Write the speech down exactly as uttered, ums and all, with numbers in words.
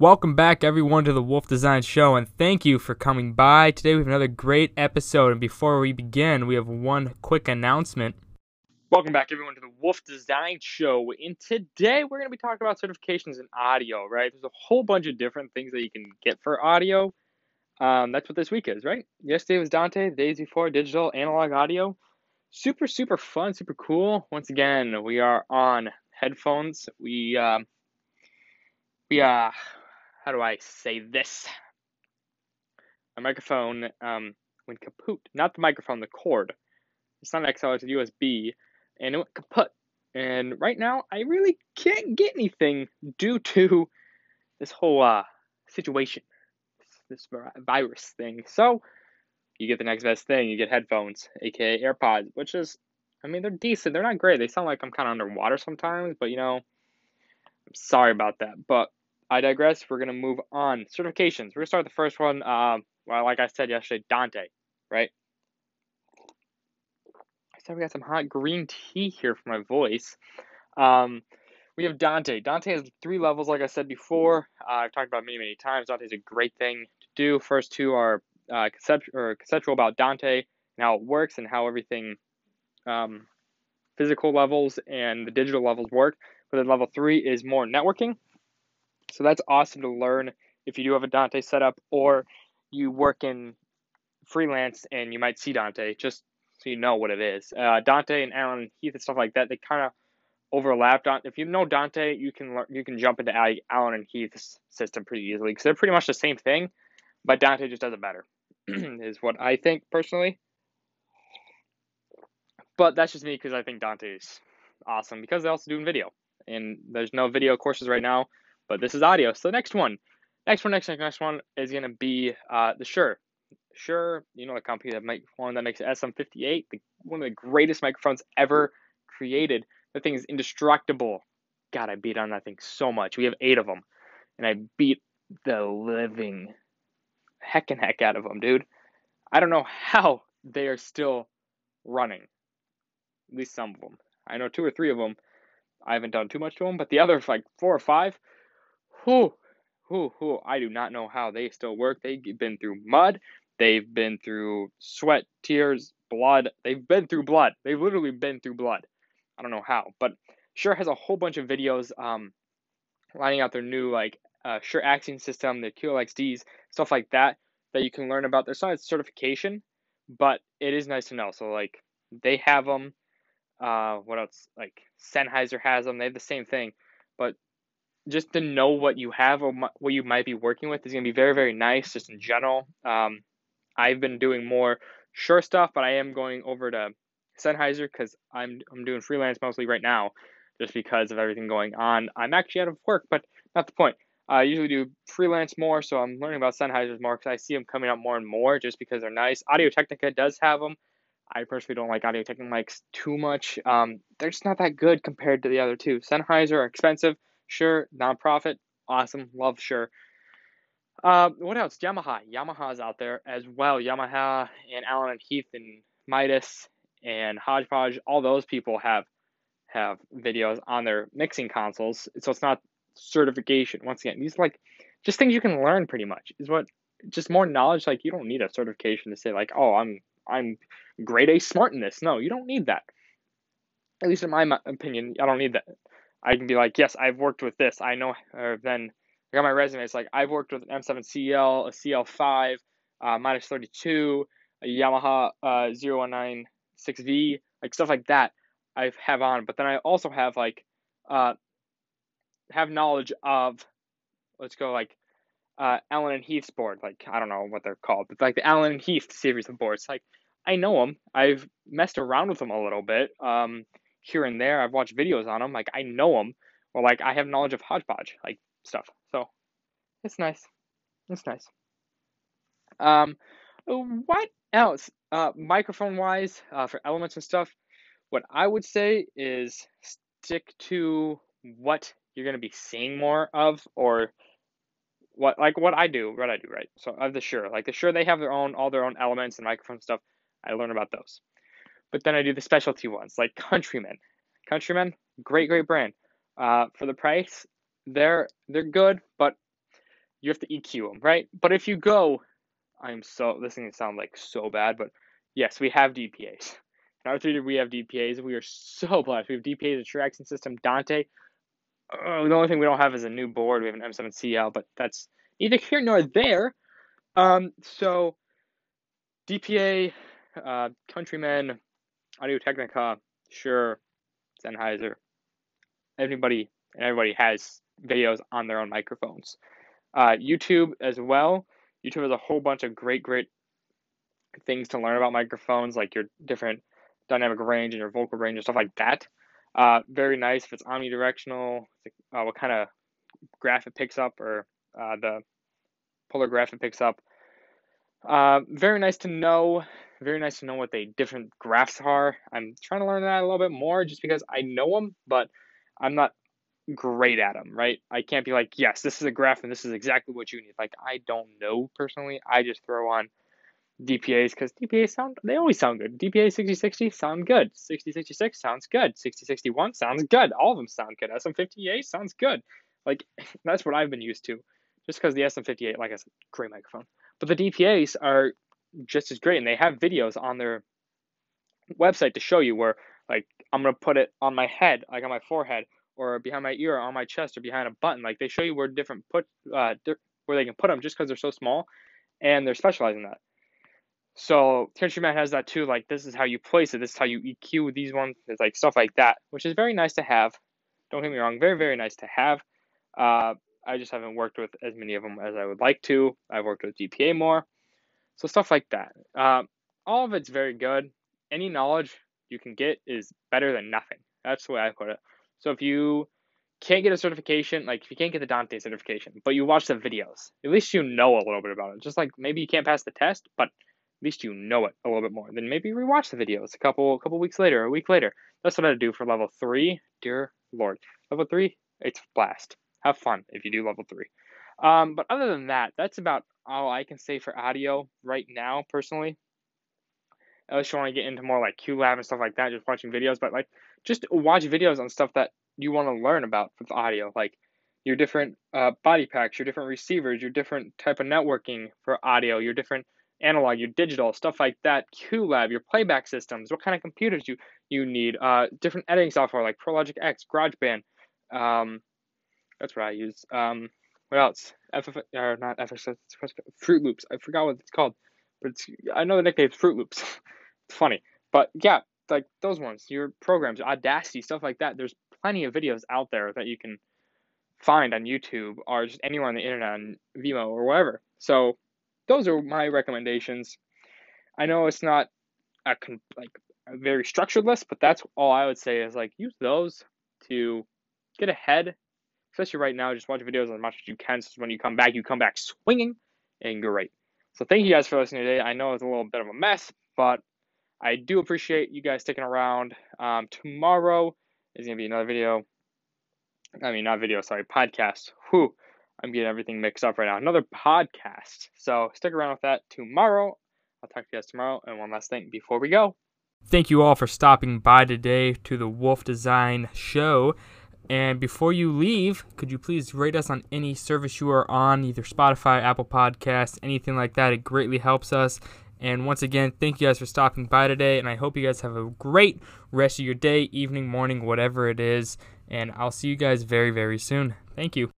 Welcome back, everyone, to the Wolf Design Show, and thank you for coming by. Today we have another great episode, and before we begin, we have one quick announcement. Welcome back, everyone, to the Wolf Design Show, and today we're going to be talking about certifications in audio, right? There's a whole bunch of different things that you can get for audio. Um, that's what this week is, right? Yesterday was Dante, the days before, digital, analog, audio. Super, super fun, super cool. Once again, we are on headphones. We, uh, we, uh... How do I say this? My microphone um, went kaput. Not the microphone, the cord. It's not an X L R, it's a U S B. And it went kaput. And right now, I really can't get anything due to this whole uh, situation. This virus thing. So, you get the next best thing. You get headphones, a k a. AirPods. Which is, I mean, they're decent. They're not great. They sound like I'm kind of underwater sometimes. But, you know, I'm sorry about that. But I digress. We're going to move on. Certifications. We're going to start with the first one. Uh, well, like I said yesterday, Dante, right? I said we got some hot green tea here for my voice. Um, we have Dante. Dante has three levels, like I said before. Uh, I've talked about many, many times. Dante is a great thing to do. First two are uh, concept- or conceptual about Dante and how it works and how everything, um, physical levels and the digital levels work. But then level three is more networking. So that's awesome to learn if you do have a Dante setup or you work in freelance and you might see Dante, just so you know what it is. Uh, Dante and Allen and Heath and stuff like that, they kind of overlap. If you know Dante, you can learn, you can jump into Allen and Heath's system pretty easily because they're pretty much the same thing, but Dante just does it better is what I think personally. But that's just me because I think Dante's awesome because they also do video. And there's no video courses right now. But this is audio. So the next one, next one, next one, next one is going to be uh, the Shure. Shure, you know, the company that makes one that makes the S M fifty-eight, the, one of the greatest microphones ever created. That thing is indestructible. God, I beat on that thing so much. We have eight of them. And I beat the living heck and heck out of them, dude. I don't know how they are still running. At least some of them. I know two or three of them. I haven't done too much to them. But the other, like four or five, Who, who, who, I do not know how they still work. They've been through mud. They've been through sweat, tears, blood. They've been through blood. They've literally been through blood. I don't know how, but Shure has a whole bunch of videos um, lining out their new like uh, Shure Axient system, their Q L X Ds, stuff like that, that you can learn about. There's not a certification, but it is nice to know. So like they have them. Uh, what else? Like Sennheiser has them. They have the same thing, but just to know what you have or what you might be working with is going to be very, very nice just in general. Um, I've been doing more Shure stuff, but I am going over to Sennheiser because I'm I'm doing freelance mostly right now just because of everything going on. I'm actually out of work, but not the point. I usually do freelance more, so I'm learning about Sennheisers more because I see them coming out more and more just because they're nice. Audio Technica does have them. I personally don't like Audio Technica mics too much. Um, they're just not that good compared to the other two. Sennheiser are expensive. Sure, nonprofit, awesome, love Sure. Uh, what else? Yamaha. Yamaha's out there as well. Yamaha and Allen and Heath and Midas and Hodgepodge. All those people have have videos on their mixing consoles, so it's not certification. Once again, these are like just things you can learn pretty much. Is what just more knowledge. Like you don't need a certification to say like, oh, I'm I'm grade A smart in this. No, you don't need that. At least in my opinion, I don't need that. I can be like, yes, I've worked with this. I know, or then I got my resume. It's like, I've worked with an M seven C L, a C L five, uh, minus thirty-two, a Yamaha uh, zero one nine six V, like stuff like that I have on. But then I also have like, uh, have knowledge of, let's go like uh, Allen and Heath's board. Like, I don't know what they're called, but like the Allen and Heath series of boards. Like, I know them. I've messed around with them a little bit. Um, here and there, I've watched videos on them, like, I know them, or, like, I have knowledge of hodgepodge, like, stuff, so, it's nice, it's nice. Um, what else, uh, microphone-wise, uh, for elements and stuff, what I would say is stick to what you're going to be seeing more of, or what, like, what I do, what I do, right, so, of the Shure, like, the Shure, they have their own, all their own elements and microphone stuff, I learn about those. But then I do the specialty ones, like Countryman. Countryman, great, great brand. Uh, for the price, they're they're good, but you have to E Q them, right? But if you go, I'm so, this is going to sound like so bad, but yes, we have D P As. In R three D, we have D P As. We are so blessed. We have D P As, the Shure Axient system, Dante. Uh, the only thing we don't have is a new board. We have an M seven C L, but that's neither here nor there. Um, so D P A, uh, Countryman, Audio Technica, Shure, Sennheiser. Everybody and everybody has videos on their own microphones. Uh, YouTube as well. YouTube has a whole bunch of great, great things to learn about microphones, like your different dynamic range and your vocal range and stuff like that. Uh, very nice if it's omnidirectional, uh, what kind of graph it picks up, or uh, the polar graph it picks up. Uh, very nice to know. Very nice to know what the different graphs are. I'm trying to learn that a little bit more just because I know them, but I'm not great at them, right? I can't be like, yes, this is a graph and this is exactly what you need. Like, I don't know personally. I just throw on D P As because D P As sound, they always sound good. D P A sixty sixty sound good. sixty sixty-six sounds good. sixty sixty-one sounds good. All of them sound good. S M fifty-eight sounds good. Like, that's what I've been used to. Just because the S M fifty-eight, like I said, great microphone. But the D P As are just as great, and they have videos on their website to show you where, like, I'm going to put it on my head, like on my forehead, or behind my ear, or on my chest, or behind a button. Like, they show you where different put, uh, where they can put them just because they're so small, and they're specializing in that. So Countryman has that too. Like, this is how you place it. This is how you E Q these ones. It's like stuff like that, which is very nice to have. Don't get me wrong. Very, very nice to have. Uh, I just haven't worked with as many of them as I would like to. I've worked with D P A more. So stuff like that. Uh, all of it's very good. Any knowledge you can get is better than nothing. That's the way I put it. So if you can't get a certification, like if you can't get the Dante certification, but you watch the videos, at least you know a little bit about it. Just like maybe you can't pass the test, but at least you know it a little bit more. Then maybe rewatch the videos a couple a couple weeks later, a week later. That's what I do for level three. Dear Lord, level three, it's a blast. Have fun if you do level three. Um, but other than that, that's about all I can say for audio right now, personally. Unless you want to get into more like QLab and stuff like that, just watching videos. But like, just watch videos on stuff that you want to learn about with audio, like your different uh, body packs, your different receivers, your different type of networking for audio, your different analog, your digital, stuff like that, QLab, your playback systems, what kind of computers you, you need, uh, different editing software like ProLogic X, GarageBand. Um, that's what I use. Um, what else? F F, or not F F, Fruit Loops. I forgot what it's called, but it's, I know the nickname's Fruit Loops. It's funny. But yeah, like those ones, your programs, Audacity, stuff like that. There's plenty of videos out there that you can find on YouTube or just anywhere on the internet, on Vimeo or wherever. So those are my recommendations. I know it's not a con like a very structured list, but that's all I would say is like use those to get ahead, especially right now. Just watch videos as much as you can. So when you come back, you come back swinging and great. So thank you guys for listening today. I know it's a little bit of a mess, but I do appreciate you guys sticking around. Um, tomorrow is gonna be another video. I mean, not video, sorry, podcast. Whew. I'm getting everything mixed up right now. Another podcast. So stick around with that tomorrow. I'll talk to you guys tomorrow. And one last thing before we go. Thank you all for stopping by today to the Wolf Design Show. And before you leave, could you please rate us on any service you are on, either Spotify, Apple Podcasts, anything like that. It greatly helps us. And once again, thank you guys for stopping by today. And I hope you guys have a great rest of your day, evening, morning, whatever it is. And I'll see you guys very, very soon. Thank you.